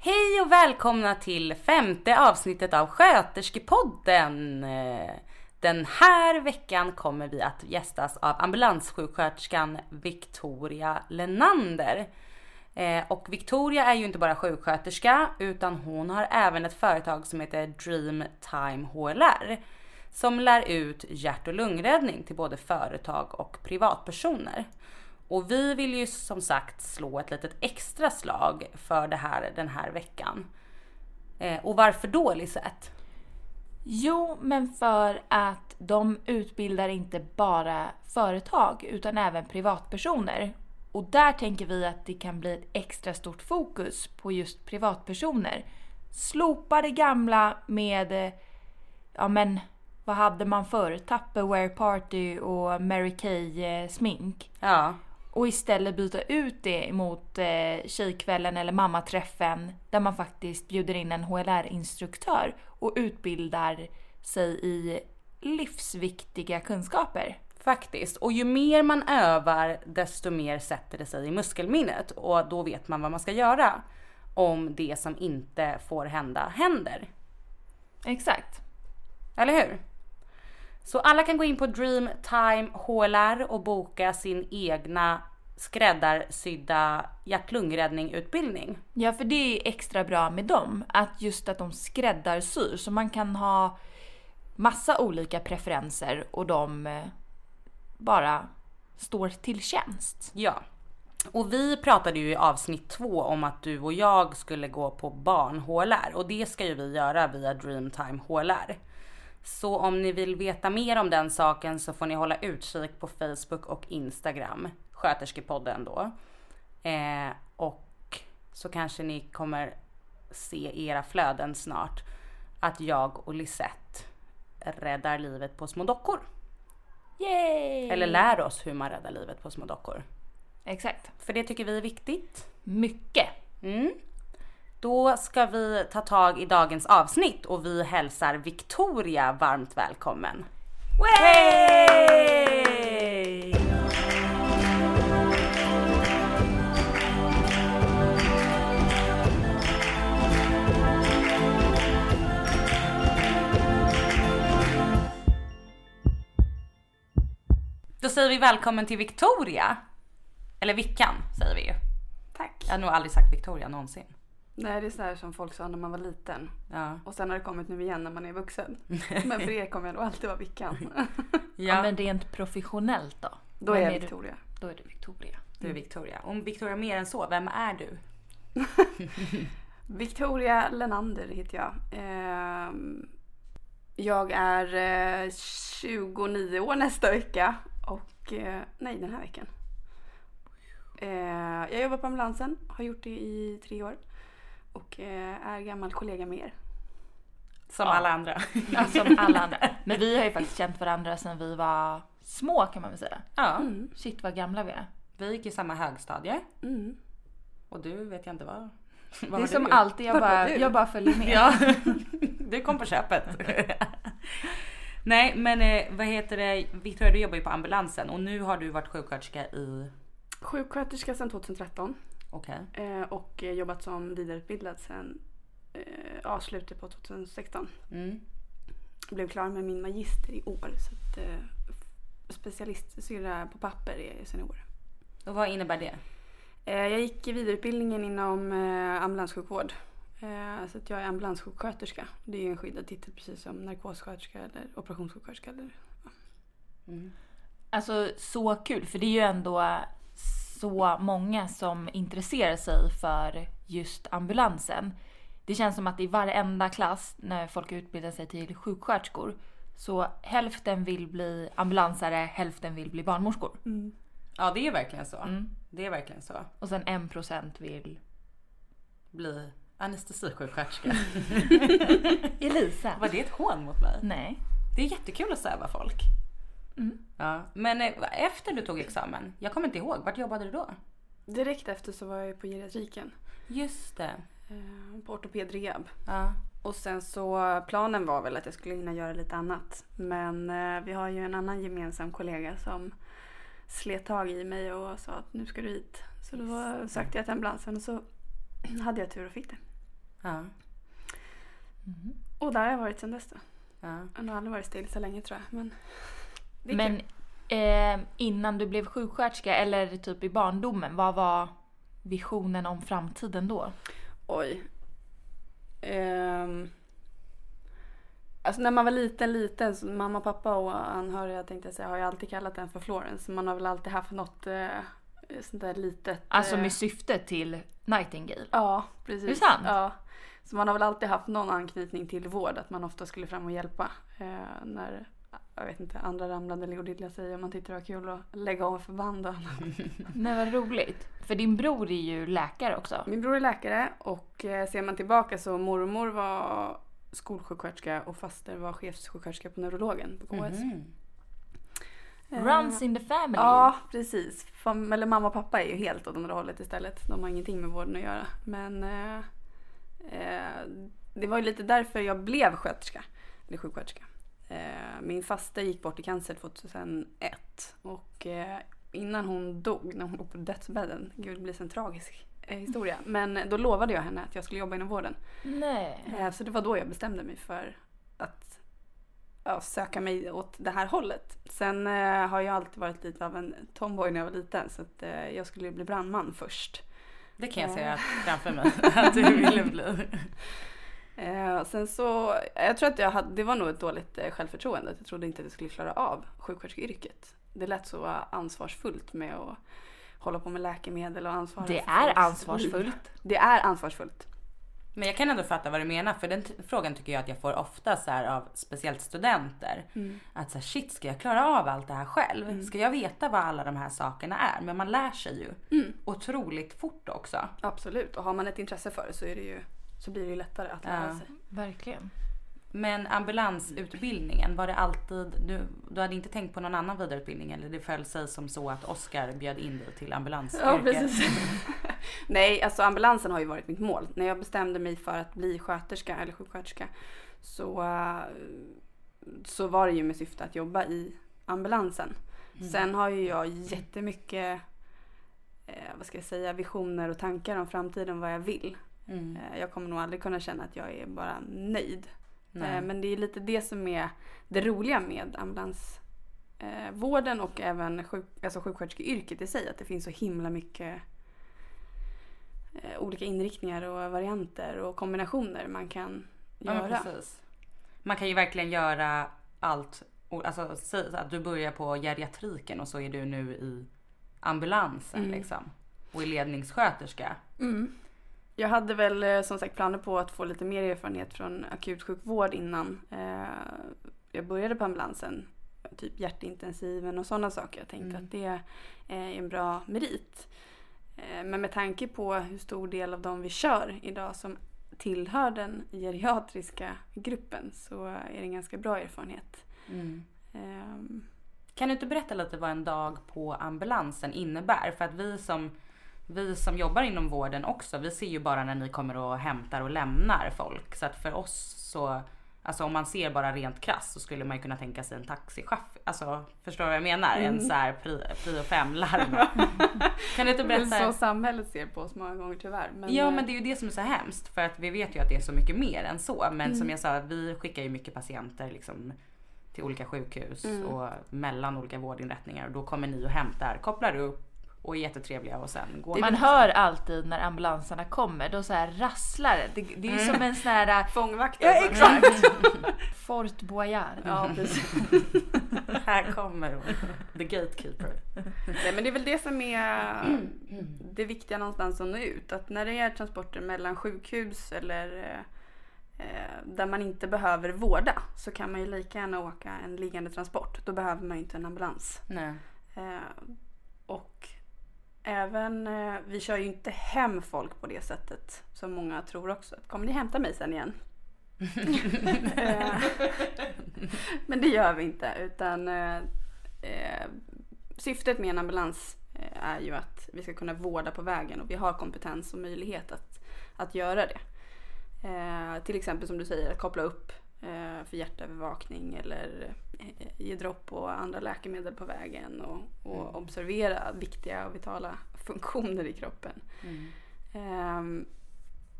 Hej och välkomna till femte avsnittet av Sköterskepodden. Den här veckan kommer vi att gästas av ambulanssjuksköterskan Victoria Lenander. Och Victoria är ju inte bara sjuksköterska utan hon har även ett företag som heter Dreamtime HLR. Som lär ut hjärt- och lungräddning till både företag och privatpersoner. Och vi vill ju som sagt slå ett litet extra slag för det här den här veckan. Och varför då, Lisette? Jo, men för att de utbildar inte bara företag utan även privatpersoner. Och där tänker vi att det kan bli ett extra stort fokus på just privatpersoner. Slopa det gamla med, ja men vad hade man förr? Tupperware party och Mary Kay smink. Ja. Och istället byta ut det mot tjejkvällen eller mammaträffen där man faktiskt bjuder in en HLR-instruktör och utbildar sig i livsviktiga kunskaper. Faktiskt. Och ju mer man övar desto mer sätter det sig i muskelminnet. Och då vet man vad man ska göra om det som inte får hända händer. Exakt. Eller hur? Så alla kan gå in på Dreamtime HLR och boka sin egna skräddarsydda hjärt-lungräddning-utbildning. Ja, för det är extra bra med dem. Att just att de skräddarsyr. Så man kan ha massa olika preferenser och de bara står till tjänst. Ja, och vi pratade ju i avsnitt 2 om att du och jag skulle gå på barn-HLR. Och det ska ju vi göra via Dreamtime HLR. Så om ni vill veta mer om den saken så får ni hålla utkik på Facebook och Instagram. Sköterskepodden då. Och så kanske ni kommer se era flöden snart. Att jag och Lisette räddar livet på små dockor. Yay! Eller lär oss hur man räddar livet på små dockor. Exakt. För det tycker vi är viktigt. Mycket. Mm. Då ska vi ta tag i dagens avsnitt och vi hälsar Victoria varmt välkommen. Hej! Då säger vi välkommen till Victoria. Eller Vickan säger vi ju. Tack. Jag har nog aldrig sagt Victoria någonsin. Nej, det är så här som folk sa när man var liten. Ja. Och sen har det kommit nu igen när man är vuxen. Men för er kommer jag nog alltid vara Vickan. Ja. Ja, men rent professionellt då? Då är jag Victoria. Då är du Victoria. Du är Victoria. Om Victoria mer än så, vem är du? Victoria Lenander heter jag. Jag är 29 år nästa vecka. Och nej, den här veckan. Jag jobbar på ambulansen. Har gjort det i 3 år. Och är gammal kollega med er. Som alla andra. Ja, som alla andra. Men vi har ju faktiskt känt varandra sedan vi var små kan man väl säga. Ja. Mm. Shit vad gamla vi är. Vi gick i samma högstadie. Mm. Och du vet jag inte vad. Det är som du? Alltid, jag bara följer med. Ja. Du kom på köpet. Nej, men vad heter det? Victoria, du jobbar ju på ambulansen. Och nu har du varit Sjuksköterska sedan 2013. Okay. Och jobbat som vidareutbildad sedan slutet på 2016. Mm. Blev klar med min magister i år. Så att specialistsyra på papper är sedan i år. Och vad innebär det? Jag gick vidareutbildningen inom ambulanssjukvård. Så att jag är ambulanssjuksköterska. Det är ju en skyddad titel precis som narkossköterska eller operationssjuksköterska. Eller, ja. Mm. Alltså så kul, för det är ju ändå så många som intresserar sig för just ambulansen. Det känns som att i varenda klass när folk utbildar sig till sjuksköterskor så hälften vill bli ambulansare, hälften vill bli barnmorskor. Mm. Ja, det är verkligen så. Mm. Det är verkligen så. Och sen 1% vill bli anestesisjuksköterska. Elisa. Var det ett hån mot mig? Nej. Det är jättekul att serva folk. Mm. Ja. Men efter du tog examen, jag kommer inte ihåg, vart jobbade du då? Direkt efter så var jag på geriatriken. Just det. På ortopedrehab. Ja. Och sen så planen var väl att jag skulle hinna göra lite annat. Men vi har ju en annan gemensam kollega som slet tag i mig och sa att nu ska du hit. Så då sökte jag till ambulansen och så hade jag tur och fick det. Ja. Mm. Och där har jag varit sedan dess då. Ja. Jag har aldrig varit still så länge tror jag. Men innan du blev sjuksköterska eller typ i barndomen, vad var visionen om framtiden då? Oj. Alltså när man var liten så mamma, pappa och anhöriga tänkte jag säga, har jag alltid kallat den för Florence. Man har väl alltid haft något sånt där litet... Alltså med syfte till Nightingale? Ja, precis. Det är sant. Ja. Så man har väl alltid haft någon anknytning till vård, att man ofta skulle fram och hjälpa när... Jag vet inte, andra ramlade eller gjorde illa sig och man tyckte det var kul att lägga om förband och annat. Nej, vad roligt. För din bror är ju läkare också. Min bror är läkare och ser man tillbaka så mormor var skolsjuksköterska och faster var chefssjuksköterska på neurologen på KS. Mm-hmm. Runs in the family. Ja, precis. Eller mamma och pappa är ju helt åt andra hållet istället. De har ingenting med vården att göra. Men det var ju lite därför jag blev sköterska. Eller sjuksköterska. Min faster gick bort i cancer 2001 och innan hon dog, när hon låg på dödsbädden, gud det blir en tragisk historia, men då lovade jag henne att jag skulle jobba inom vården. Nej. Så det var då jag bestämde mig för att söka mig åt det här hållet. Sen har jag alltid varit lite av en tomboy när jag var liten, så att jag skulle bli brandman först. Det kan jag säga framför mig att du ville bli. Sen så, jag tror att det var nog ett dåligt självförtroende. Jag trodde inte att jag skulle klara av sjuksköterskeyrket. Det lät så ansvarsfullt med att hålla på med läkemedel och ansvar. Det är ansvarsfullt. Det är ansvarsfullt. Men jag kan ändå fatta vad du menar. För den frågan tycker jag att jag får ofta så här, av speciellt studenter. Mm. Att så här, shit, ska jag klara av allt det här själv? Mm. Ska jag veta vad alla de här sakerna är? Men man lär sig ju otroligt fort också. Absolut, och har man ett intresse för det så är det ju... Så blir det ju lättare att lära sig. Verkligen. Men ambulansutbildningen, var det alltid... Du hade inte tänkt på någon annan vidareutbildning? Eller det föll sig som så att Oscar bjöd in dig till ambulansyrket? Ja, precis. Nej, alltså ambulansen har ju varit mitt mål. När jag bestämde mig för att bli sköterska eller sjuksköterska så var det ju med syfte att jobba i ambulansen. Mm. Sen har ju jag jättemycket visioner och tankar om framtiden, vad jag vill. Mm. Jag kommer nog aldrig kunna känna att jag är bara nöjd. Nej. Men det är lite det som är det roliga med ambulansvården och även sjuksköterskeyrket i sig, att det finns så himla mycket olika inriktningar och varianter och kombinationer man kan göra. Precis. Man kan ju verkligen göra allt, alltså att du börjar på geriatriken och så är du nu i ambulansen liksom, och är ledningssköterska. Mm. Jag hade väl som sagt planer på att få lite mer erfarenhet från akutsjukvård innan jag började på ambulansen. Typ hjärtintensiven och sådana saker. Jag tänkte att det är en bra merit. Men med tanke på hur stor del av dem vi kör idag som tillhör den geriatriska gruppen så är det en ganska bra erfarenhet. Mm. Kan du inte berätta lite vad en dag på ambulansen innebär? För att vi som jobbar inom vården också, vi ser ju bara när ni kommer och hämtar och lämnar folk. Så att för oss så, alltså om man ser bara rent krass så skulle man ju kunna tänka sig en taxichaufför. Alltså, förstår du vad jag menar? En så här prio 5-larm. Kan du inte berätta? Det är så samhället ser på oss många gånger tyvärr. Men... Ja, men det är ju det som är så hemskt. För att vi vet ju att det är så mycket mer än så. Men som jag sa, vi skickar ju mycket patienter liksom till olika sjukhus och mellan olika vårdinrättningar. Och då kommer ni och hämtar, kopplar upp. och är jättetrevliga och sen går man. Man hör alltid när ambulanserna kommer, då så här rasslar det. Det är ju som en sån här fångvakt. Ja, exakt. Fort Boyard. Ja, precis. Här kommer hon. The gatekeeper. Nej, men det är väl det som är det viktiga någonstans att nå ut, att när det är transporter mellan sjukhus eller där man inte behöver vårda, så kan man ju lika gärna åka en liggande transport. Då behöver man ju inte en ambulans. Nej. Och även, vi kör ju inte hem folk på det sättet som många tror också. Kommer ni hämta mig sen igen? Men det gör vi inte, utan syftet med en ambulans är ju att vi ska kunna vårda på vägen, och vi har kompetens och möjlighet att göra det. Till exempel som du säger, att koppla upp för hjärtövervakning eller ge dropp och andra läkemedel på vägen och observera viktiga och vitala funktioner i kroppen.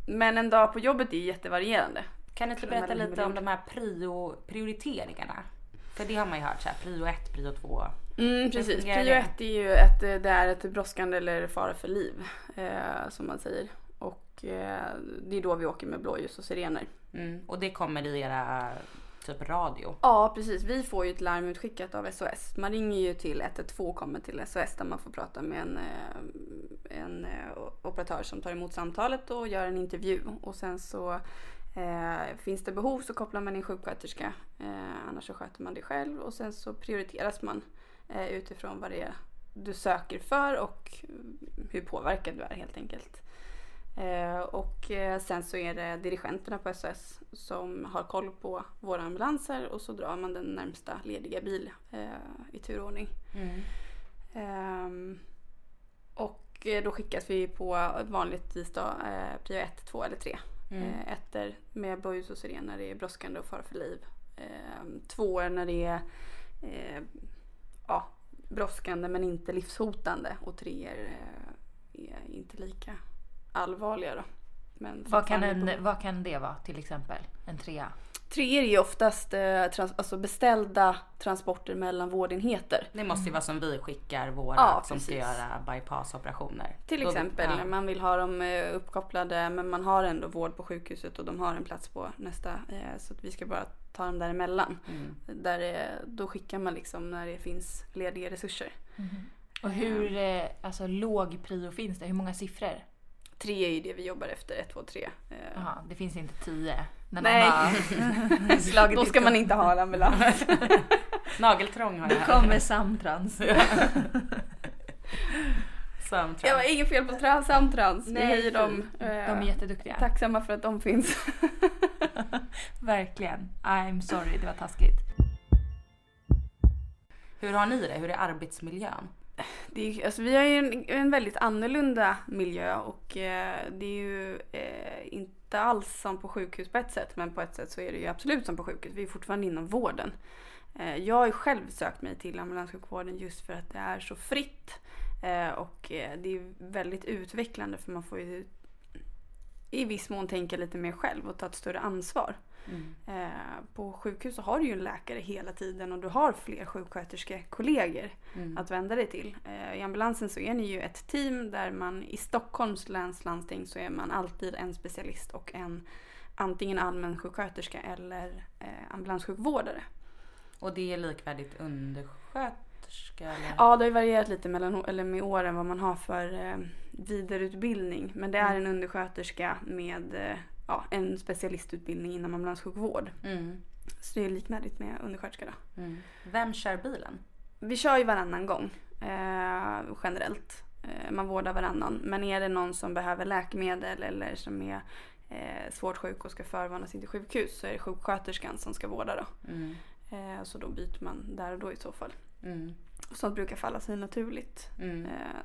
Men en dag på jobbet är jättevarierande. Kan du inte berätta lite om de här prioriteringarna? För det har man ju hört, så här, prio 1, prio 2. Precis, prio 1 är ju ett brådskande eller fara för liv, som man säger. Och det är då vi åker med blåljus och sirener. Och det kommer i era typ radio? Ja, precis. Vi får ju ett larm utskickat av SOS. Man ringer ju till 112 och kommer till SOS, där man får prata med en operatör som tar emot samtalet och gör en intervju. Och sen så finns det behov så kopplar man in sjuksköterska, annars så sköter man det själv. Och sen så prioriteras man utifrån vad det är du söker för och hur påverkad du är, helt enkelt. Och sen så är det dirigenterna på SOS som har koll på våra ambulanser, och så drar man den närmsta lediga bil i turordning. Och då skickas vi på vanligtvis då, prio 1, 2 eller 3. 1 med blåljus och siren när det är brådskande och fara för liv. 2 när det är brådskande men inte livshotande, och 3 är inte lika allvarliga då. Men vad kan det vara, till exempel en 3? 3 är ju oftast beställda transporter mellan vårdenheter. Det måste ju vara som vi skickar våra som ska göra bypassoperationer. Till exempel när man vill ha dem uppkopplade, men man har ändå vård på sjukhuset och de har en plats på nästa, så att vi ska bara ta dem däremellan. Då skickar man liksom när det finns lediga resurser. Och hur låg prio finns det? Hur många siffror? 3 är ju det vi jobbar efter, 1, 2, 3. Aha, det finns inte 10. Nej, då ska man inte ha en ambulans. Nageltrång har jag. Då kommer samtrans. Samtrans. Jag har ingen fel på samtrans. Nej, vi hejar dem. De är jätteduktiga. Tacksamma för att de finns. Verkligen. I'm sorry, det var taskigt. Hur har ni det? Hur är arbetsmiljön? Vi har ju en väldigt annorlunda miljö, och det är ju inte alls som på sjukhus på ett sätt, men på ett sätt så är det ju absolut som på sjukhus. Vi är fortfarande inom vården. Jag har ju själv sökt mig till ambulanssjukvården just för att det är så fritt, och det är väldigt utvecklande, för man får ju i viss mån tänka lite mer själv och ta ett större ansvar. På sjukhus så har du ju en läkare hela tiden, och du har fler sjuksköterskekollegor att vända dig till. I ambulansen så är ni ju ett team, där man i Stockholms läns landsting så är man alltid en specialist och en antingen allmän sjuksköterska eller ambulanssjukvårdare. Och det är likvärdigt undersköterska? Eller? Ja, det har ju varierat lite med åren vad man har för vidareutbildning, men det är en undersköterska med en specialistutbildning inom ambulanssjukvård. Så det är liknärdigt med undersköterska då. Vem kör bilen? Vi kör ju varannan gång generellt. Man vårdar varannan. Men är det någon som behöver läkemedel eller som är svårt sjuk och ska förvarnas in till sjukhus, så är det sjuksköterskan som ska vårda då. Så då byter man där och då i så fall. Sånt brukar falla sig naturligt.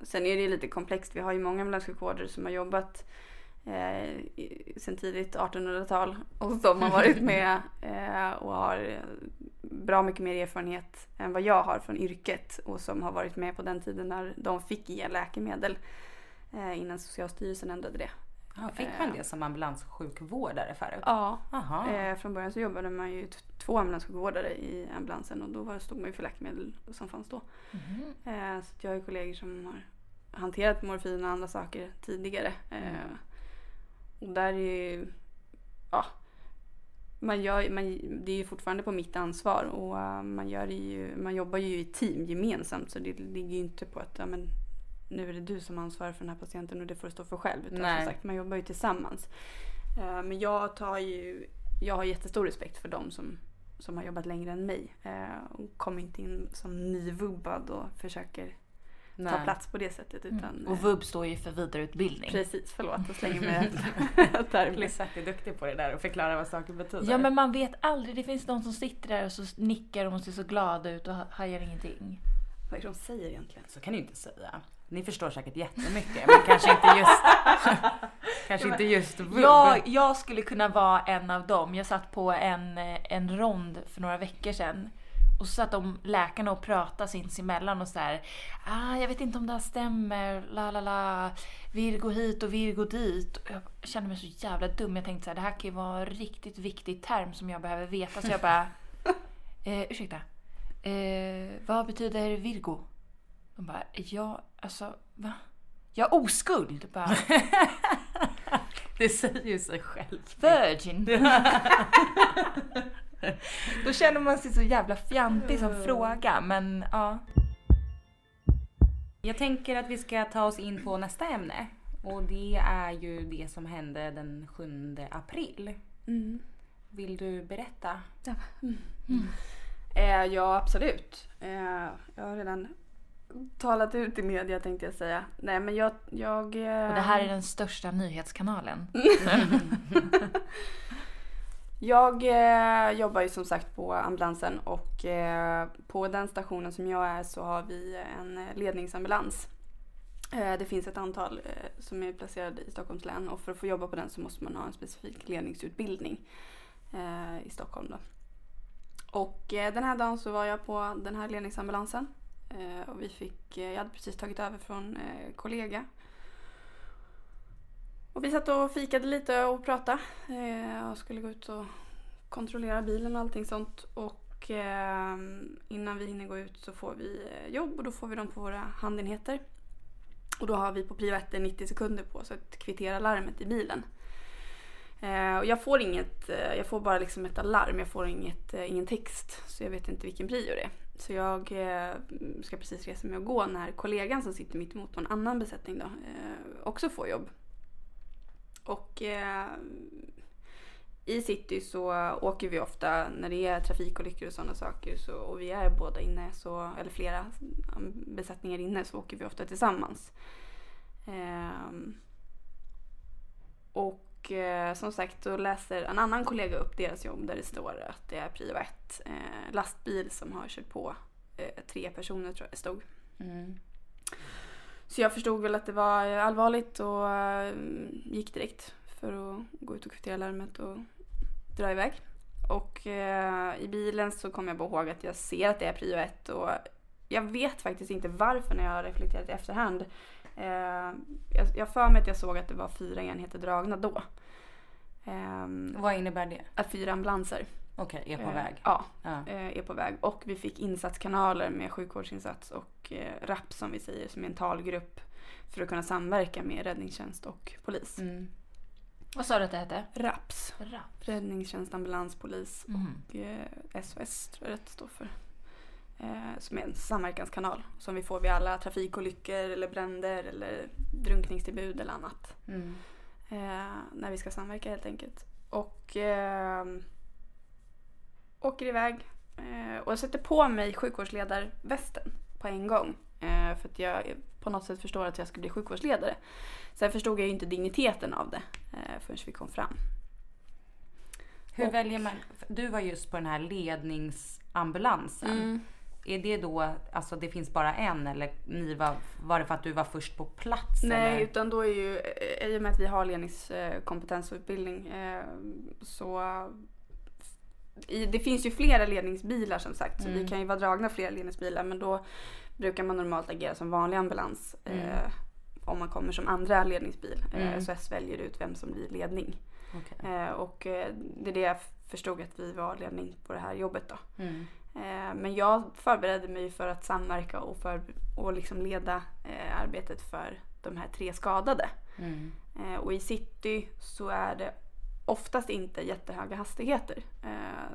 Sen är det lite komplext. Vi har ju många ambulanssjukvårdare som har jobbat sen tidigt 1800-tal och som har varit med och har bra mycket mer erfarenhet än vad jag har från yrket, och som har varit med på den tiden när de fick ge läkemedel innan Socialstyrelsen ändrade det. Fick man det som ambulanssjukvårdare förut? Ja, från början så jobbade man ju 2 ambulanssjukvårdare i ambulansen, och då stod man ju för läkemedel som fanns då. Så jag har kollegor som har hanterat morfin och andra saker tidigare. Och där är ju, ja, det är ju fortfarande på mitt ansvar, och man jobbar ju i team gemensamt, så det ligger ju inte på att nu är det du som ansvarar för den här patienten och det får du stå för själv, utan som sagt, man jobbar ju tillsammans. Men jag har jättestor respekt för dem som har jobbat längre än mig, och kommer inte in som nyvubbad och försöker ta plats på det sättet. Utan, och vubb står ju för vidareutbildning. Precis, förlåt, jag slänger mig att Lisette är duktig på det där och förklara vad saker betyder. Ja, men man vet aldrig, det finns de som sitter där och så nickar och ser så glada ut och hajar ingenting. Vad är det de säger egentligen? Så kan ni inte säga. Ni förstår säkert jättemycket, men kanske inte just jag skulle kunna vara en av dem. Jag satt på en rond för några veckor sedan. Och så satt de läkarna och pratade sinsemellan och så här, jag vet inte om det här stämmer, Virgo hit och Virgo dit. Och jag kände mig så jävla dum. Jag tänkte så här, det här kan ju vara en riktigt viktig term som jag behöver veta. Så jag bara, ursäkta, vad betyder Virgo? De bara, va? Jag oskuld bara. Det säger ju sig själv. Virgin. Då känner man sig så jävla fjantig som fråga, men ja. Jag tänker att vi ska ta oss in på nästa ämne, och det är ju det som hände den 7 april. Mm. Vill du berätta? Ja, absolut. Jag har redan talat ut i media, tänkte jag säga. Nej, men jag och det här är den största nyhetskanalen. Jag jobbar ju som sagt på ambulansen, och på den stationen som jag är så har vi en ledningsambulans. Det finns ett antal som är placerade i Stockholms län, och för att få jobba på den så måste man ha en specifik ledningsutbildning i Stockholm då. Och den här dagen så var jag på den här ledningsambulansen, och jag hade precis tagit över från kollega. Och vi satt och fikade lite och pratade. Jag skulle gå ut och kontrollera bilen och allting sånt. Och innan vi hinner gå ut så får vi jobb, och då får vi dem på våra handenheter. Och då har vi på prio 1 90 sekunder på så att kvittera larmet i bilen. Och jag får bara liksom ett alarm, jag får ingen text. Så jag vet inte vilken prio det är. Så jag ska precis resa mig och gå när kollegan som sitter mitt emot på en annan besättning då, också får jobb. Och i city så åker vi ofta när det är trafikolyckor och sådana saker, och vi är båda inne, eller flera besättningar inne, så åker vi ofta tillsammans. Och som sagt, då läser en annan kollega upp deras jobb, där det står att det är prio 1 lastbil som har kört på 3 personer, tror jag det stod. Mm. Så jag förstod väl att det var allvarligt och gick direkt för att gå ut och kvittera larmet och dra iväg. Och i bilen så kom jag bara ihåg att jag ser att det är prio 1, och jag vet faktiskt inte varför när jag har reflekterat i efterhand. Jag för mig att jag såg att det var 4 enheter dragna då. Vad innebär det? Att 4 ambulanser. Okej, är på väg. Ja, är på väg. Och vi fick insatskanaler med sjukvårdsinsats och RAP, som vi säger, som är en talgrupp för att kunna samverka med räddningstjänst och polis. Mm. Vad sa du att det hette? RAPS. Räddningstjänst, ambulans, polis och SOS, tror jag det står för. Som är en samverkanskanal som vi får vid alla trafikolyckor eller bränder eller drunkningstillbud eller annat. Mm. När vi ska samverka, helt enkelt. Och åker iväg och jag sätter på mig sjukvårdsledarvästen på en gång, för att jag på något sätt förstår att jag skulle bli sjukvårdsledare. Sen förstod jag ju inte digniteten av det förrän vi kom fram. Hur väljer man? Du var just på den här ledningsambulansen. Mm. Är det då, alltså det finns bara en, eller var det för att du var först på plats? Nej, eller? Utan då är ju, i och med att vi har ledningskompetensutbildning, så det finns ju flera ledningsbilar, som sagt, så vi kan ju vara dragna flera ledningsbilar, men då brukar man normalt agera som vanlig ambulans om man kommer som andra ledningsbil. SOS väljer ut vem som blir ledning. Okay. Och det är det jag förstod, att vi var ledning på det här jobbet då. Men jag förberedde mig för att samverka och liksom leda arbetet för de här 3 skadade. Mm. Och i city så är det oftast inte jättehöga hastigheter.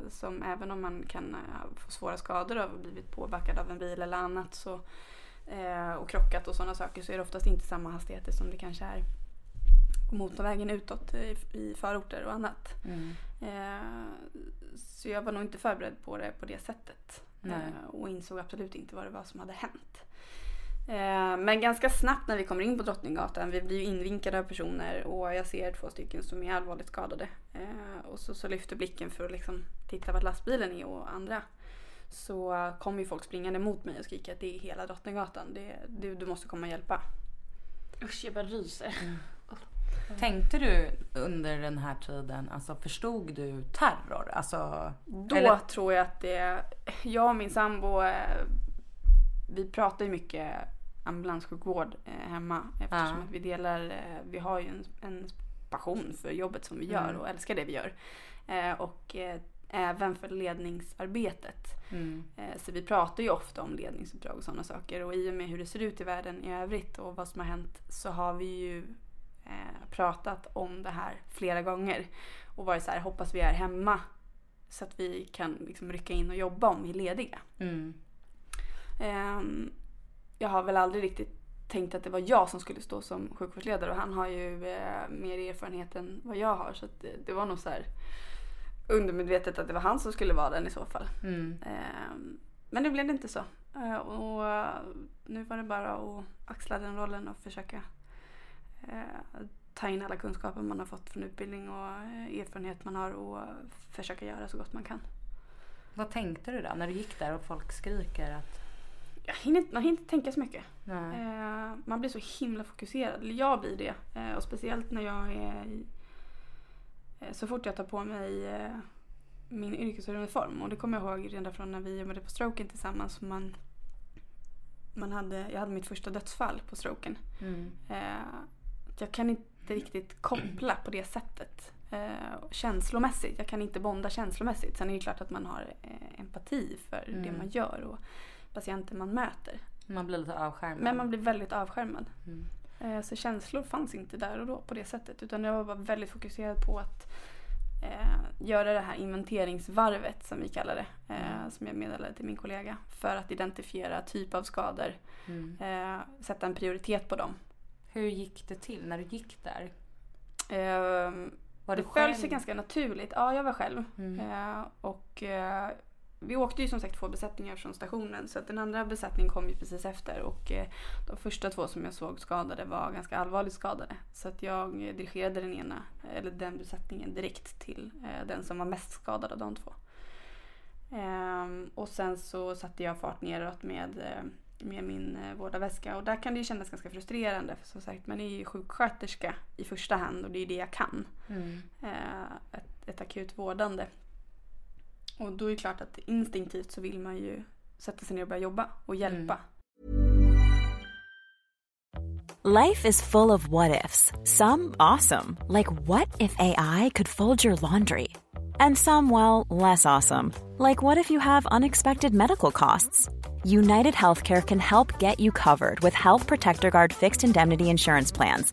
Som även om man kan få svåra skador av blivit påverkad av en bil eller annat så, och krockat och sådana saker, så är det oftast inte samma hastigheter som det kanske är på motorvägen utåt i förorter och annat. Mm. Så jag var nog inte förberedd på det på det sättet. Och insåg absolut inte vad det var som hade hänt. Men ganska snabbt när vi kommer in på Drottninggatan, vi blir ju invinkade av personer och jag ser 2 stycken som är allvarligt skadade. Och så lyfter blicken för att liksom titta vart lastbilen är och andra. Så kommer ju folk springande mot mig och skriker att det är hela Drottninggatan. Du måste komma och hjälpa. Usch, jag bara ryser. Mm. Mm. Tänkte du under den här tiden, alltså förstod du terror? Alltså, då eller? Tror jag att det, jag och min sambo, vi pratar ju mycket ambulanssjukvård hemma eftersom att vi delar, vi har ju en passion för jobbet som vi gör och älskar det vi gör. Och även för ledningsarbetet. Mm. Så vi pratar ju ofta om ledningsuppdrag och sådana saker, och i och med hur det ser ut i världen i övrigt och vad som har hänt så har vi ju pratat om det här flera gånger och varit så här, hoppas vi är hemma så att vi kan liksom rycka in och jobba om vi är lediga. Mm. Jag har väl aldrig riktigt tänkt att det var jag som skulle stå som sjukvårdsledare, och han har ju mer erfarenhet än vad jag har, så att det var nog så här undermedvetet att det var han som skulle vara den i så fall. Mm. Men det blev det inte så, och nu var det bara att axla den rollen och försöka ta in alla kunskaper man har fått från utbildning och erfarenhet man har och försöka göra så gott man kan. Vad tänkte du då när du gick där och folk skriker att... Man hinner inte tänka så mycket. Nej. Man blir så himla fokuserad. Jag blir det. Och speciellt när jag är så fort jag tar på mig min yrkesuniform. Och det kommer jag ihåg redan från när vi jobbade på stroken tillsammans. Jag hade mitt första dödsfall på stroken. Mm. Jag kan inte riktigt koppla på det sättet känslomässigt. Jag kan inte bonda känslomässigt. Sen är det klart att man har empati för det man gör och patienter man möter. Man blir lite avskärmad. Men man blir väldigt avskärmad. Mm. Så känslor fanns inte där och då på det sättet. Utan jag var bara väldigt fokuserad på att göra det här inventeringsvarvet som vi kallar det. Som jag meddelade till min kollega. För att identifiera typ av skador. Mm. Sätta en prioritet på dem. Hur gick det till när du gick där? Var det själv? Sig ganska naturligt. Ja, jag var själv. Mm. Och vi åkte ju som sagt 2 besättningar från stationen. Så att den andra besättningen kom ju precis efter. Och de första 2 som jag såg skadade var ganska allvarligt skadade. Så att jag dirigerade den besättningen direkt till den som var mest skadad av de 2. Och sen så satte jag fart neråt med min vårdarväska, och där kan det ju kännas ganska frustrerande, för som sagt man är ju sjuksköterska i första hand och det är det jag kan. Mm. Ett akut vårdande, och då är det klart att instinktivt så vill man ju sätta sig ner och börja jobba och hjälpa. Life is full of what ifs, some awesome like what if AI could fold your laundry, and some well less awesome like what if you have unexpected medical costs. UnitedHealthcare can help get you covered with Health Protector Guard fixed indemnity insurance plans.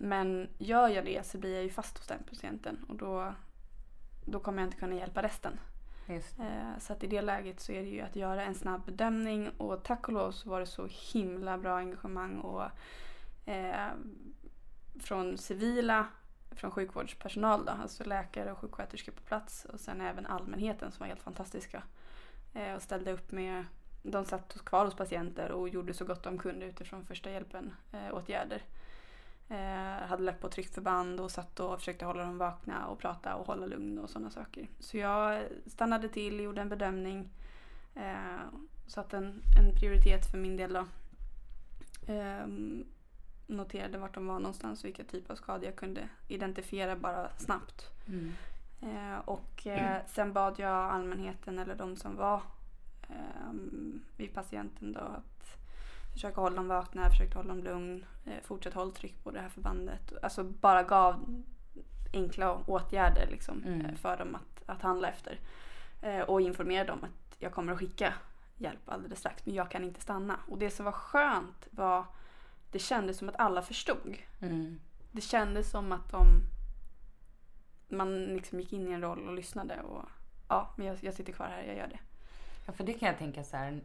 Men gör jag det så blir jag ju fast hos den patienten och då kommer jag inte kunna hjälpa resten. Just. Så att i det läget så är det ju att göra en snabb bedömning, och tack och lov så var det så himla bra engagemang och från sjukvårdspersonal då, alltså läkare och sjuksköterskor på plats, och sen även allmänheten som var helt fantastiska och ställde upp med, de satt kvar hos patienter och gjorde så gott de kunde utifrån första hjälpen åtgärder. Hade lagt på tryckförband och satt och försökte hålla dem vakna och prata och hålla lugn och sådana saker. Så jag stannade till, gjorde en bedömning, satt en prioritet för min del då. Noterade vart de var någonstans och vilka typ av skador jag kunde identifiera bara snabbt. Mm. Sen bad jag allmänheten eller de som var vid patienten då att försöka hålla dem vakna, försöka hålla dem lugn, fortsätt hålla tryck på det här förbandet. Alltså bara gav enkla åtgärder liksom, för dem att handla efter. Och informerade dem att jag kommer att skicka hjälp alldeles strax, men jag kan inte stanna. Och det som var skönt var, det kändes som att alla förstod. Mm. Det kändes som att man liksom gick in i en roll och lyssnade. Och ja, men jag sitter kvar här, jag gör det. Ja, för det kan jag tänka så här,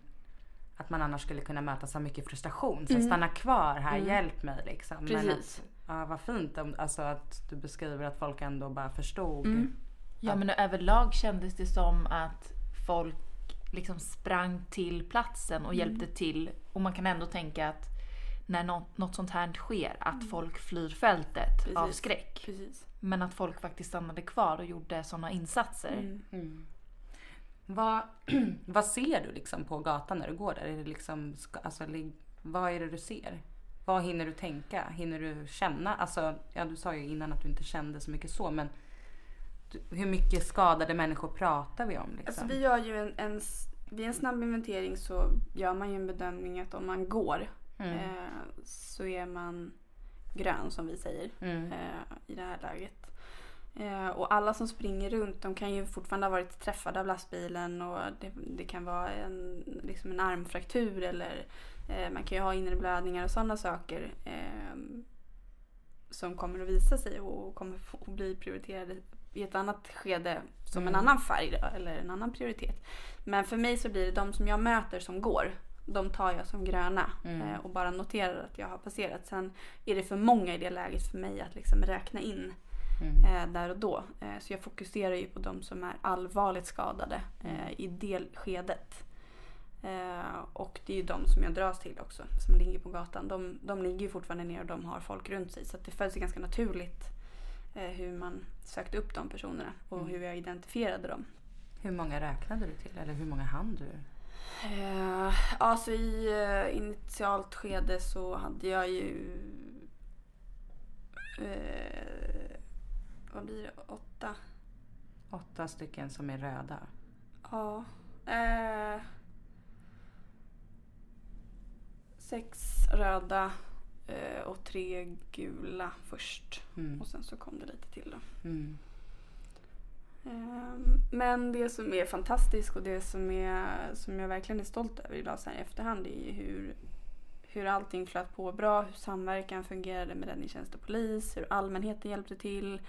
att man annars skulle kunna mötas av mycket frustration. Så stanna kvar här, hjälp mig liksom. Precis. Men att, ja, vad fint alltså att du beskriver att folk ändå bara förstod. Mm. Ja, men överlag kändes det som att folk liksom sprang till platsen och hjälpte till. Och man kan ändå tänka att när något sånt här sker, att folk flyr fältet. Precis. Av skräck. Precis. Men att folk faktiskt stannade kvar och gjorde sådana insatser. Vad ser du liksom på gatan när du går där? Är det liksom, alltså, vad är det du ser? Vad hinner du tänka? Hinner du känna? Alltså, ja, du sa ju innan att du inte kände så mycket så, men hur mycket skadade människor pratar vi om? Liksom? Alltså, vi gör ju vid en snabb inventering så gör man ju en bedömning att om man går så är man grön, som vi säger, i det här läget. Och alla som springer runt, de kan ju fortfarande ha varit träffade av lastbilen, och det kan vara liksom en armfraktur, eller man kan ju ha inre blödningar och sådana saker som kommer att visa sig och kommer att bli prioriterade i ett annat skede som en annan färg då, eller en annan prioritet. Men för mig så blir det de som jag möter som går, de tar jag som gröna och bara noterar att jag har passerat. Sen är det för många i det läget för mig att liksom räkna in där och då. Så jag fokuserar ju på de som är allvarligt skadade i delskedet. Och det är ju de som jag dras till också, som ligger på gatan. De ligger ju fortfarande ner och de har folk runt sig. Så att det följs ganska naturligt hur man sökte upp de personerna och hur jag identifierade dem. Hur många räknade du till? Eller hur många hann du? Alltså i initialt skede så hade jag ju vad blir det? 8? 8 stycken som är röda. Ja. 6 röda och 3 gula först. Och sen så kom det lite till då. Men det som är fantastiskt och det som jag verkligen är stolt över idag sen i efterhand är ju hur allting flöt på bra, hur samverkan fungerade med räddningstjänst och polis, hur allmänheten hjälpte till,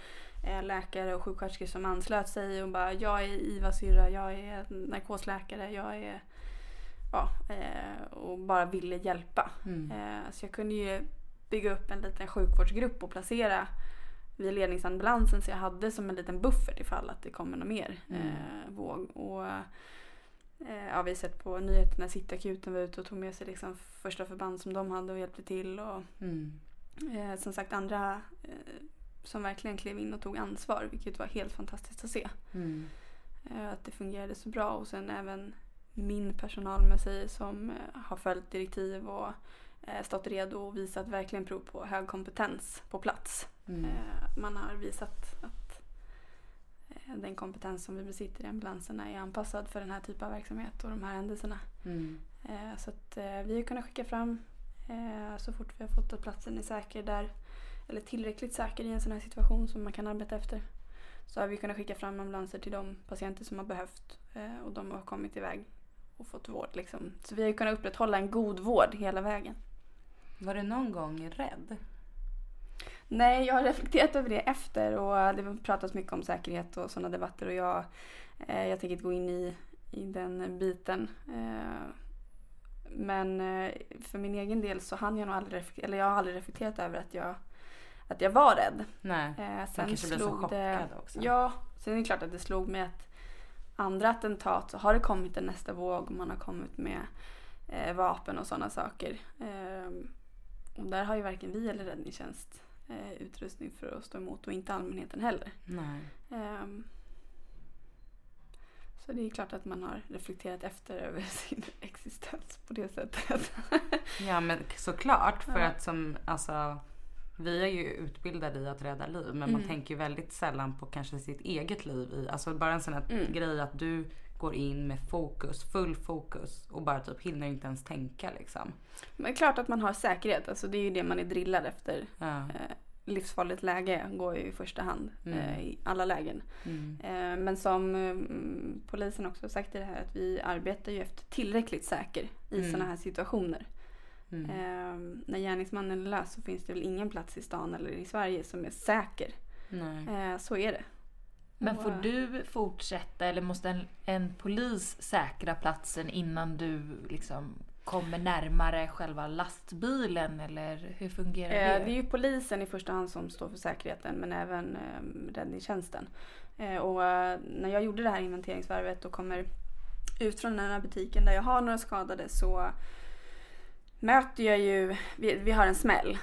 läkare och sjuksköterskor som anslöt sig och bara, jag är IVA-syrra, jag är narkosläkare, jag är och bara ville hjälpa. Så jag kunde ju bygga upp en liten sjukvårdsgrupp och placera vid ledningsambulansen, så jag hade som en liten buffert ifall att det kommer någon mer våg. Och ja, vi har sett på nyheterna, City-akuten var ute och tog med sig liksom första förband som de hade och hjälpte till. Och som sagt andra som verkligen klev in och tog ansvar, vilket var helt fantastiskt att se. Att det fungerade så bra, och sen även min personal med sig som har följt direktiv och stått redo och visat verkligen prov på hög kompetens på plats. Man har visat att den kompetens som vi besitter i ambulanserna är anpassad för den här typen av verksamhet och de här händelserna. Mm. Så att vi har kunnat skicka fram så fort vi har fått att platsen är säker där, eller tillräckligt säker i en sån här situation som man kan arbeta efter, så har vi kunnat skicka fram ambulanser till de patienter som har behövt och de har kommit iväg och fått vård liksom. Så vi har kunnat upprätthålla en god vård hela vägen. Var du någon gång rädd? Nej, jag har reflekterat över det efter och det har pratats mycket om säkerhet och sådana debatter och jag tänker inte gå in i den biten. Men för min egen del så jag har aldrig reflekterat över att jag var rädd. Nej, sen kanske blev så chockad också. Ja, sen är det klart att det slog mig att andra attentat så har det kommit en nästa våg och man har kommit med vapen och sådana saker. Och där har ju varken vi eller räddningstjänst utrustning för att stå emot och inte allmänheten heller. Nej. Så det är klart att man har reflekterat efter över sin existens på det sättet. Ja, men såklart. För att vi är ju utbildade i att rädda liv, men man tänker ju väldigt sällan på kanske sitt eget liv. Bara en sån här grej att du går in med full fokus och bara typ hinner inte ens tänka liksom. Men klart att man har säkerhet, det är ju det man är drillad efter. Ja. Livsfarligt läge går ju i första hand i alla lägen. Mm. Men som polisen också sagt i det här, att vi arbetar ju efter tillräckligt säker i såna här situationer. Mm. När gärningsmannen är lös så finns det väl ingen plats i stan eller i Sverige som är säker. Så är det. Men får du fortsätta eller måste en polis säkra platsen innan du liksom kommer närmare själva lastbilen, eller hur fungerar det? Det är ju polisen i första hand som står för säkerheten, men även räddningstjänsten. Och när jag gjorde det här inventeringsvärvet och kommer ut från den här butiken där jag har några skadade, så möter jag ju, vi har en smäll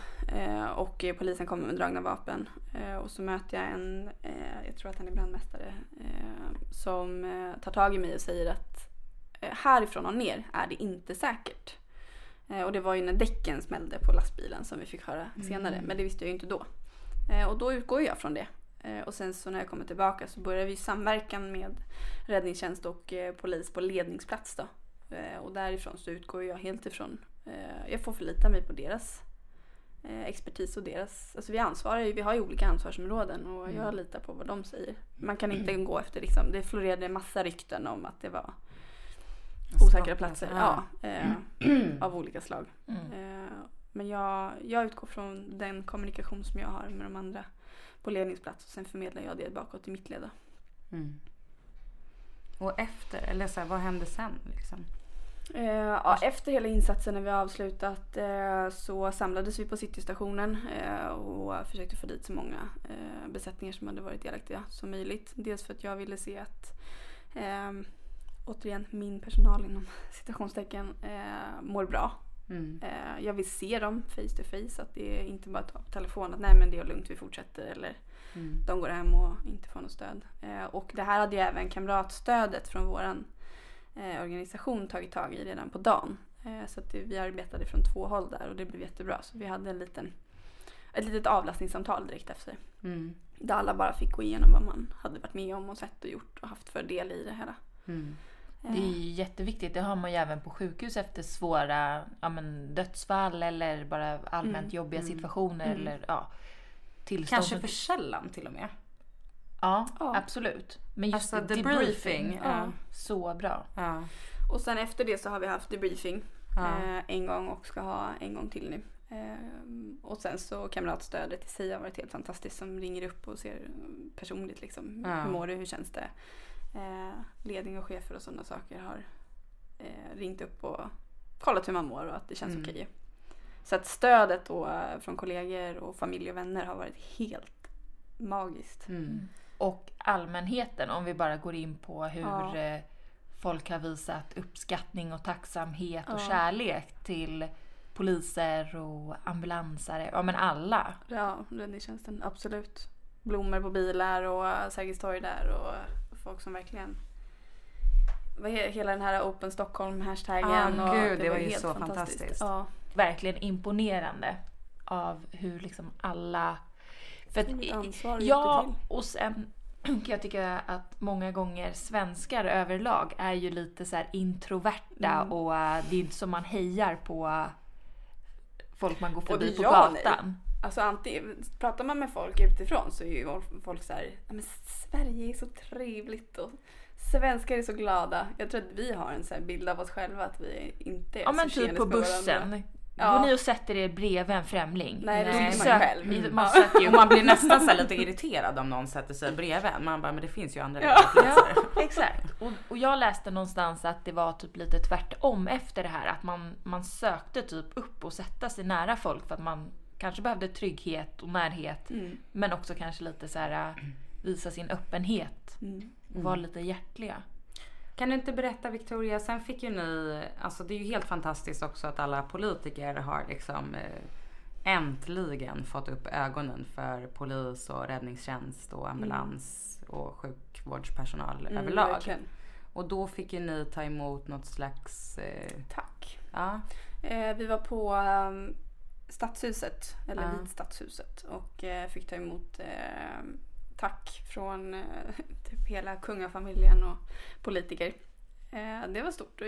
och polisen kommer med dragna vapen och så möter jag en, jag tror att han är brandmästare, som tar tag i mig och säger att härifrån och ner är det inte säkert. Och det var ju när däcken smällde på lastbilen som vi fick höra senare, men det visste jag ju inte då. Och då utgår jag från det. Och sen så när jag kommer tillbaka så börjar vi samverkan med räddningstjänst och polis på ledningsplats då. Och därifrån så utgår jag helt ifrån. Jag får förlita mig på deras expertis och deras... Alltså vi ansvarar ju, vi har ju olika ansvarsområden och jag litar på vad de säger. Man kan inte gå efter liksom... Det florerade en massa rykten om att det var osäkra platser av olika slag. Men jag utgår från den kommunikation som jag har med de andra på ledningsplats och sen förmedlar jag det bakåt i mitt led. Och efter, eller så här, vad hände sen liksom? Efter hela insatsen när vi avslutat så samlades vi på citystationen och försökte få dit så många besättningar som hade varit delaktiga som möjligt. Dels för att jag ville se att återigen min personal inom citationstecken mår bra. Jag vill se dem face to face, att det är inte bara att ta på telefon att nej men det är lugnt, vi fortsätter, eller de går hem och inte får något stöd. Och det här hade ju även kamratstödet från våran organisation tagit tag i redan på dagen. Så att vi arbetade från två håll där och det blev jättebra. Så vi hade ett litet avlastningssamtal direkt efter. Där alla bara fick gå igenom vad man hade varit med om och sett och gjort och haft för del i det hela. Det är ju jätteviktigt. Det har man ju även på sjukhus efter svåra dödsfall eller bara allmänt jobbiga situationer eller tillstånd. Kanske för sällan till och med. Ja, absolut. Men just debriefing är så bra. Ja. Och sen efter det så har vi haft debriefing en gång och ska ha en gång till nu. Och sen så kamratstödet i sig har varit helt fantastiskt, som ringer upp och ser personligt liksom. Hur mår du? Hur känns det? Ledning och chefer och sådana saker har ringt upp och kollat hur man mår och att det känns okej. Så att stödet då från kollegor och familj och vänner har varit helt magiskt. Och allmänheten, om vi bara går in på hur folk har visat uppskattning och tacksamhet och kärlek till poliser och ambulansare, alla. Ja, räddningstjänsten, absolut. Blommor på bilar och Sergels torg där och folk som verkligen... Hela den här Open Stockholm-hashtaggen. Det var ju så fantastiskt. Ja. Verkligen imponerande av hur liksom alla... För att, och sen kan jag tycka att många gånger svenskar överlag är ju lite så här introverta och det är inte som man hejar på folk man går förbi på gatan. Alltså pratar man med folk utifrån så är ju folk så här, men Sverige är så trevligt och svenskar är så glada. Jag tror att vi har en så här bild av oss själva att vi inte är så tjenis på bussen. Ja. Går ni och sätter er bredvid en främling? Nej, det är man själv. Man, man blir nästan så lite irriterad om någon sätter sig bredvid. Man bara, men det finns ju andra ja, exakt. Och jag läste någonstans att det var typ lite tvärtom efter det här. Att man sökte typ upp och sätta sig nära folk för att man kanske behövde trygghet och närhet. Mm. Men också kanske lite så här visa sin öppenhet. Och vara lite hjärtliga. Kan du inte berätta, Victoria, sen fick ju ni, alltså det är ju helt fantastiskt också att alla politiker har liksom äntligen fått upp ögonen för polis och räddningstjänst och ambulans och sjukvårdspersonal överlag. Verkligen. Och då fick ju ni ta emot något slags... Tack. Ja. Vi var på stadshuset, eller vid stadshuset, och fick ta emot... Tack från typ hela kungafamiljen och politiker. Det var stort och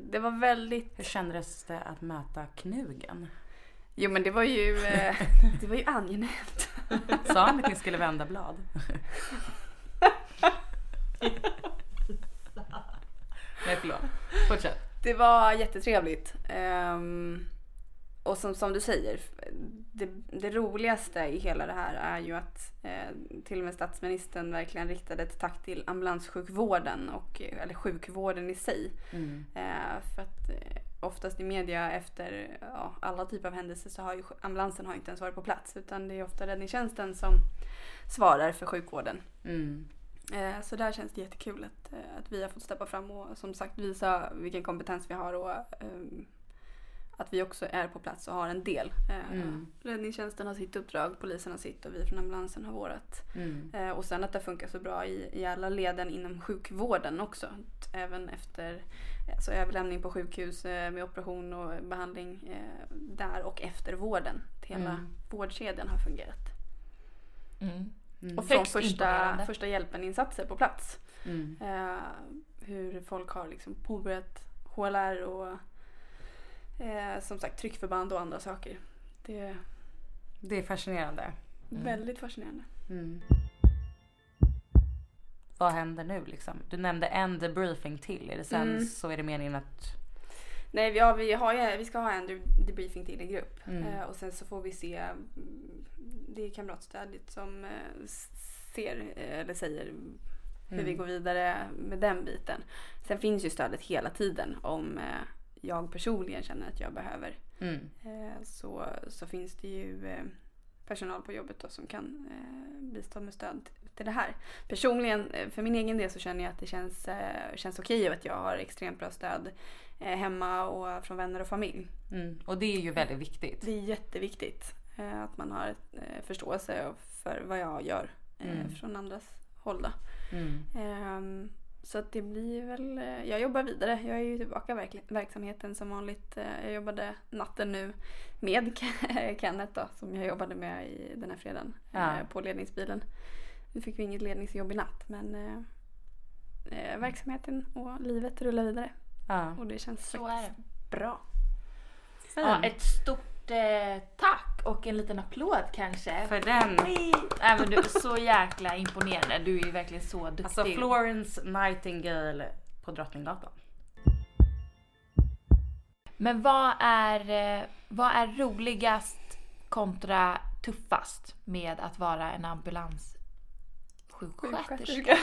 det var väldigt... Hur kändes det att möta knugen? Jo, men det var ju angenämt. Sa han att ni skulle vända blad? Nej, förlåt. Fortsätt. Det var jättetrevligt. Och som du säger, det roligaste i hela det här är ju att till och med statsministern verkligen riktade ett tack till ambulanssjukvården, eller sjukvården i sig. För att oftast i media efter alla typer av händelser så har ju ambulansen inte ens varit på plats, utan det är ofta räddningstjänsten som svarar för sjukvården. Så där känns det jättekul att vi har fått steppa fram och som sagt visa vilken kompetens vi har och... Att vi också är på plats och har en del. Räddningstjänsten har sitt uppdrag, polisen har sitt och vi från ambulansen har vårat. Och sen att det funkar så bra i alla leden inom sjukvården också. Även efter alltså överlämning på sjukhus med operation och behandling där och efter vården. Hela vårdkedjan har fungerat. Och från första hjälpen-insatser på plats. Hur folk har liksom påbörjat HLR och som sagt tryckförband och andra saker. Det är fascinerande. Väldigt fascinerande. Vad händer nu liksom? Du nämnde en debriefing till. Är det sen så är det meningen att... Nej, vi ska ha en debriefing till i grupp. Och sen så får vi se. Det är kamratstödet som ser eller säger... hur vi går vidare med den biten. Sen finns ju stödet hela tiden om... jag personligen känner att jag behöver så finns det ju personal på jobbet då som kan bistå med stöd till det här. Personligen, för min egen del så känner jag att det känns okej att jag har extremt bra stöd hemma och från vänner och familj. Och det är ju väldigt viktigt. Det är jätteviktigt att man har förståelse för vad jag gör från andras håll då. Så att det blir väl... Jag jobbar vidare. Jag är ju tillbaka i verksamheten som vanligt. Jag jobbade natten nu med Kenneth då, som jag jobbade med i den här fredagen på ledningsbilen. Nu fick vi inget ledningsjobb i natt, men verksamheten och livet rullar vidare. Och det känns så bra. Ett stort tack och en liten applåd kanske. För den. Men du är så jäkla imponerande. Du är ju verkligen så duktig. Alltså Florence Nightingale på Drottninggatan. Men vad är roligast kontra tuffast med att vara en ambulanssjuksköterska?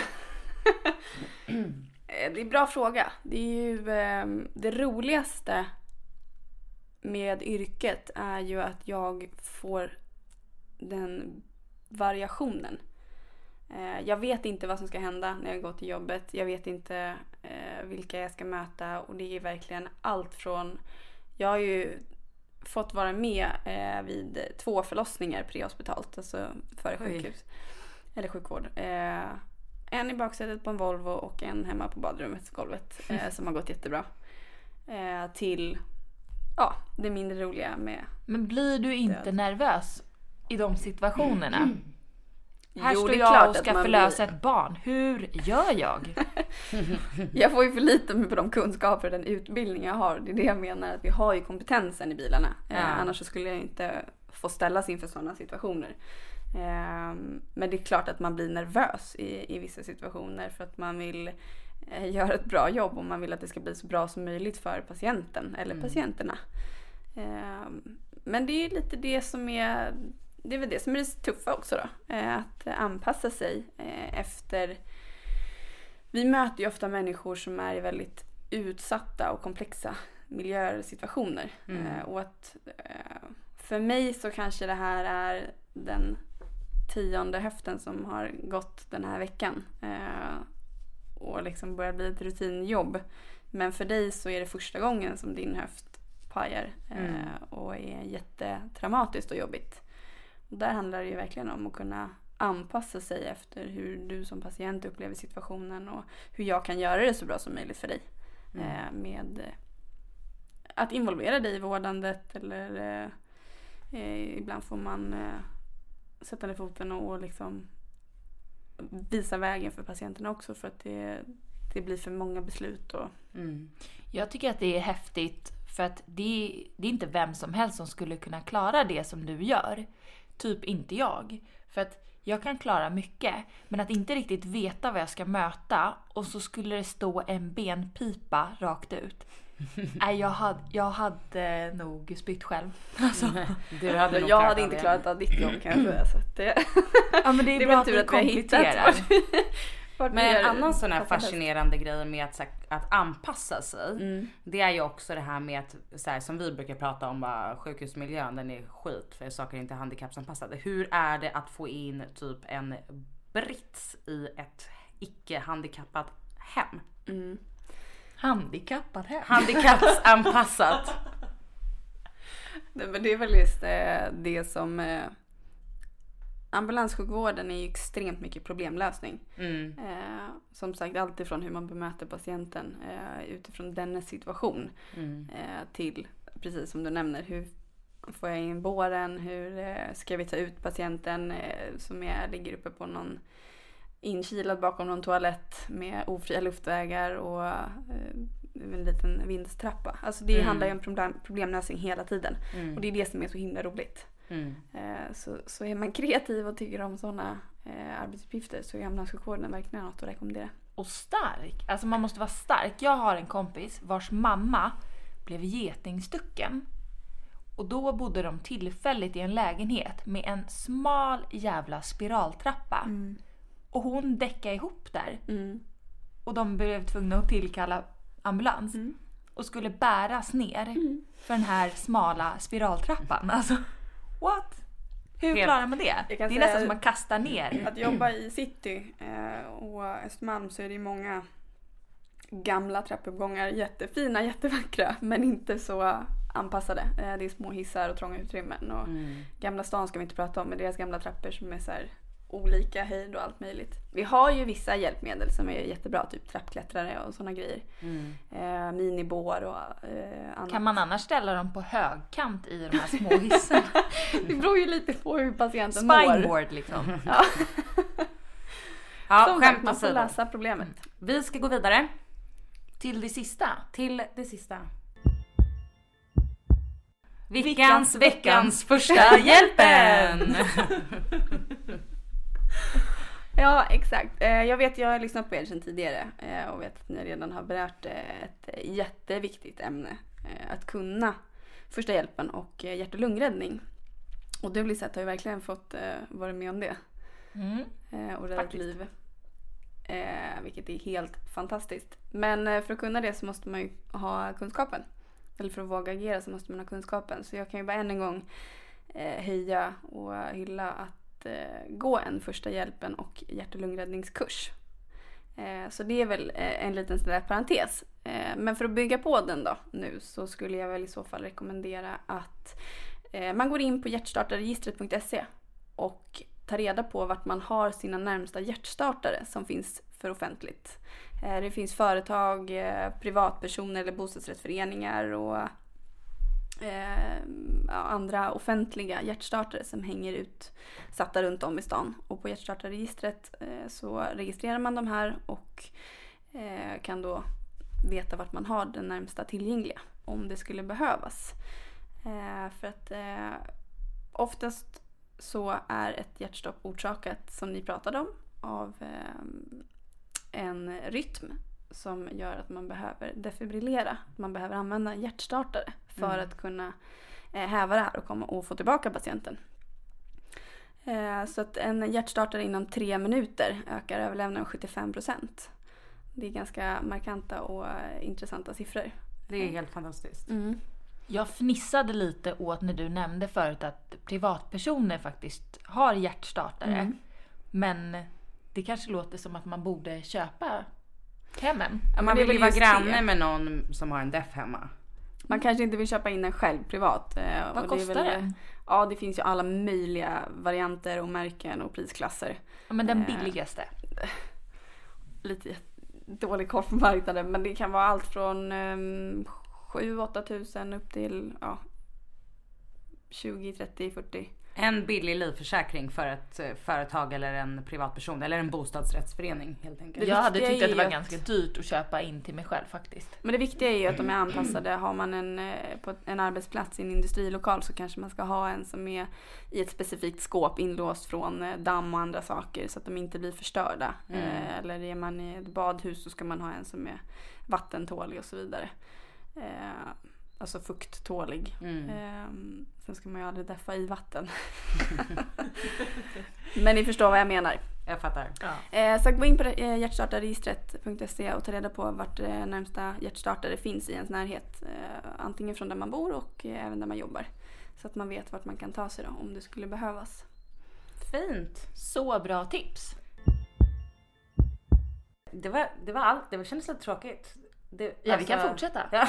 Det är en bra fråga. Det är ju det roligaste med yrket är ju att jag får den variationen. Jag vet inte vad som ska hända när jag går till jobbet. Jag vet inte vilka jag ska möta. Och det är verkligen allt från... Jag har ju fått vara med vid 2 förlossningar prehospitalt. Alltså före sjukhus. Eller sjukvård. En i baksätet på en Volvo och en hemma på badrummet, golvet. Som har gått jättebra. Till... Ja, det är mindre roliga med... Men blir du inte nervös i de situationerna? Här står jag och ska förlösa ett barn. Hur gör jag? Jag får ju för lite på de kunskaper och den utbildning jag har. Det är det jag menar, att vi har ju kompetensen i bilarna. Ja. Annars så skulle jag inte få ställas inför sådana situationer. Men det är klart att man blir nervös i vissa situationer för att man vill göra ett bra jobb och man vill att det ska bli så bra som möjligt för patienten eller patienterna. Men det är ju lite det som är... Det är väl det som är det tuffa också då. Att anpassa sig efter... Vi möter ju ofta människor som är i väldigt utsatta och komplexa miljöer och situationer. Mm. Och att för mig så kanske det här är den 10:e höften som har gått den här veckan. Och liksom börjar bli ett rutinjobb. Men för dig så är det första gången som din höft pajar. Och är jättetraumatiskt och jobbigt. Där handlar det ju verkligen om att kunna anpassa sig efter hur du som patient upplever situationen och hur jag kan göra det så bra som möjligt för dig. Med att involvera dig i vårdandet eller ibland får man sätta ner foten och liksom visa vägen för patienterna också, för att det blir för många beslut. Och... Jag tycker att det är häftigt. För att det är inte vem som helst som skulle kunna klara det som du gör. Typ inte jag. För att jag kan klara mycket. Men att inte riktigt veta vad jag ska möta. Och så skulle det stå en benpipa rakt ut. Nej, jag hade nog spytt själv. Alltså. Du hade nog jag hade inte klarat av ditt jobb, kan jag säga. Så det... Ja, men det är bra att du kompletterar. Men en annan sån här fascinerande grej med att anpassa sig, det är ju också det här med att, så här, som vi brukar prata om, bara, sjukhusmiljön, den är skit för saker är inte handikappsanpassade. Hur är det att få in typ en brits i ett icke-handikappat hem? Mm. Handikappat hem? Handikappsanpassat. Nej, men det är väl just det som... Ambulanssjukvården är ju extremt mycket problemlösning. Som sagt, allt ifrån hur man bemöter patienten utifrån dennes situation till, precis som du nämner, hur får jag in båren, hur ska vi ta ut patienten som ligger uppe på någon inkilad bakom någon toalett med ofria luftvägar och en liten vindstrappa. Alltså det handlar ju om problemlösning hela tiden. Och det är det som är så himla roligt. Så är man kreativ och tycker om sådana arbetsuppgifter, så är ambulanssjukvården verkligen något att rekommendera. Och stark, alltså man måste vara stark. Jag har en kompis vars mamma blev getingstucken. Och då bodde de tillfälligt i en lägenhet med en smal jävla spiraltrappa. Och hon däckade ihop där. Och de blev tvungna att tillkalla ambulans. Och skulle bäras ner för den här smala spiraltrappan. Alltså what? Hur klarar man det? Det är nästan som man kastar ner. Att jobba i city och Östermalm, så är det ju många gamla trappuppgångar. Jättefina, jättevackra, men inte så anpassade. Det är små hissar och trånga utrymmen. Och Gamla stan ska vi inte prata om, men deras gamla trappor som är så här olika höjd och allt möjligt. Vi har ju vissa hjälpmedel som är jättebra, typ trappklättrare och sådana grejer. Minibår och annat. Kan man annars ställa dem på högkant i de här små hissarna? Det beror ju lite på hur patienten mår. Spineboard liksom. Ja. Ja, skämt man får lösa problemet. Vi ska gå vidare till det sista. Veckans första hjälpen. Ja, exakt. Jag har lyssnat på er sedan tidigare och vet att ni redan har berört ett jätteviktigt ämne, att kunna första hjälpen och hjärt- och lungräddning. Och du, Lisette, har ju verkligen fått vara med om det och räddat liv, vilket är helt fantastiskt. Men för att kunna det så måste man ju ha kunskapen, eller för att våga agera så måste man ha kunskapen. Så jag kan ju bara än en gång höja och hylla att gå en första hjälpen och hjärt- och lungräddningskurs. Så det är väl en liten sån där parentes. Men för att bygga på den då nu, så skulle jag väl i så fall rekommendera att man går in på hjärtstartaregistret.se och tar reda på vart man har sina närmsta hjärtstartare som finns för offentligt. Det finns företag, privatpersoner eller bostadsrättsföreningar och andra offentliga hjärtstartare som hänger ut satta runt om i stan. Och på hjärtstartaregistret så registrerar man de här och kan då veta vart man har den närmsta tillgängliga om det skulle behövas. För att oftast så är ett hjärtstopp orsakat, som ni pratade om, av en rytm som gör att man behöver defibrillera. Man behöver använda hjärtstartare för att kunna häva det här och komma och få tillbaka patienten. Så att en hjärtstartare inom 3 minuter ökar överlevnaden 75%. Det är ganska markanta och intressanta siffror. Det är helt fantastiskt. Mm. Jag fnissade lite åt när du nämnde förut att privatpersoner faktiskt har hjärtstartare. Mm. Men det kanske låter som att man borde köpa hemmen. Ja, man vill ju vara granne med någon som har en def hemma. Man kanske inte vill köpa in den själv privat. Vad och kostar det? Ja, det finns ju alla möjliga varianter och märken och prisklasser. Ja, men den billigaste? Lite dålig koll på marknaden, men det kan vara allt från 7-8 000 upp till 20, 30, 40. En billig livförsäkring för ett företag eller en privatperson eller en bostadsrättsförening helt enkelt. Jag hade tyckt att det var ganska dyrt att köpa in till mig själv faktiskt. Men det viktiga är ju att de är anpassade. Har man på en arbetsplats i en industrilokal så kanske man ska ha en som är i ett specifikt skåp inlåst från damm och andra saker så att de inte blir förstörda. Eller är man i ett badhus så ska man ha en som är vattentålig och så vidare. Alltså fukttålig. Sen ska man ju aldrig deffa i vatten. Men ni förstår vad jag menar. Jag fattar. Ja. Så gå in på hjärtstartaregistret.se och ta reda på vart närmsta hjärtstartare finns i ens närhet. Antingen från där man bor och även där man jobbar. Så att man vet vart man kan ta sig då, om det skulle behövas. Fint. Så bra tips. Det var allt. Det kändes lite tråkigt. Vi kan fortsätta. Ja.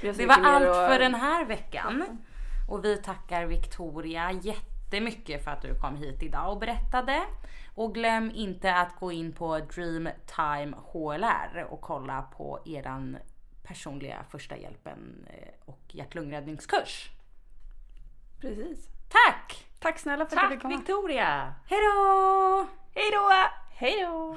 Det var allt för den här veckan. Och vi tackar Victoria jättemycket för att du kom hit idag och berättade. Och glöm inte att gå in på Dreamtime HLR och kolla på eran personliga första hjälpen och hjärt-lungräddningskurs. Precis. Tack! Tack snälla för att du kom. Tack Victoria! Hej då! Hej då! Hej då!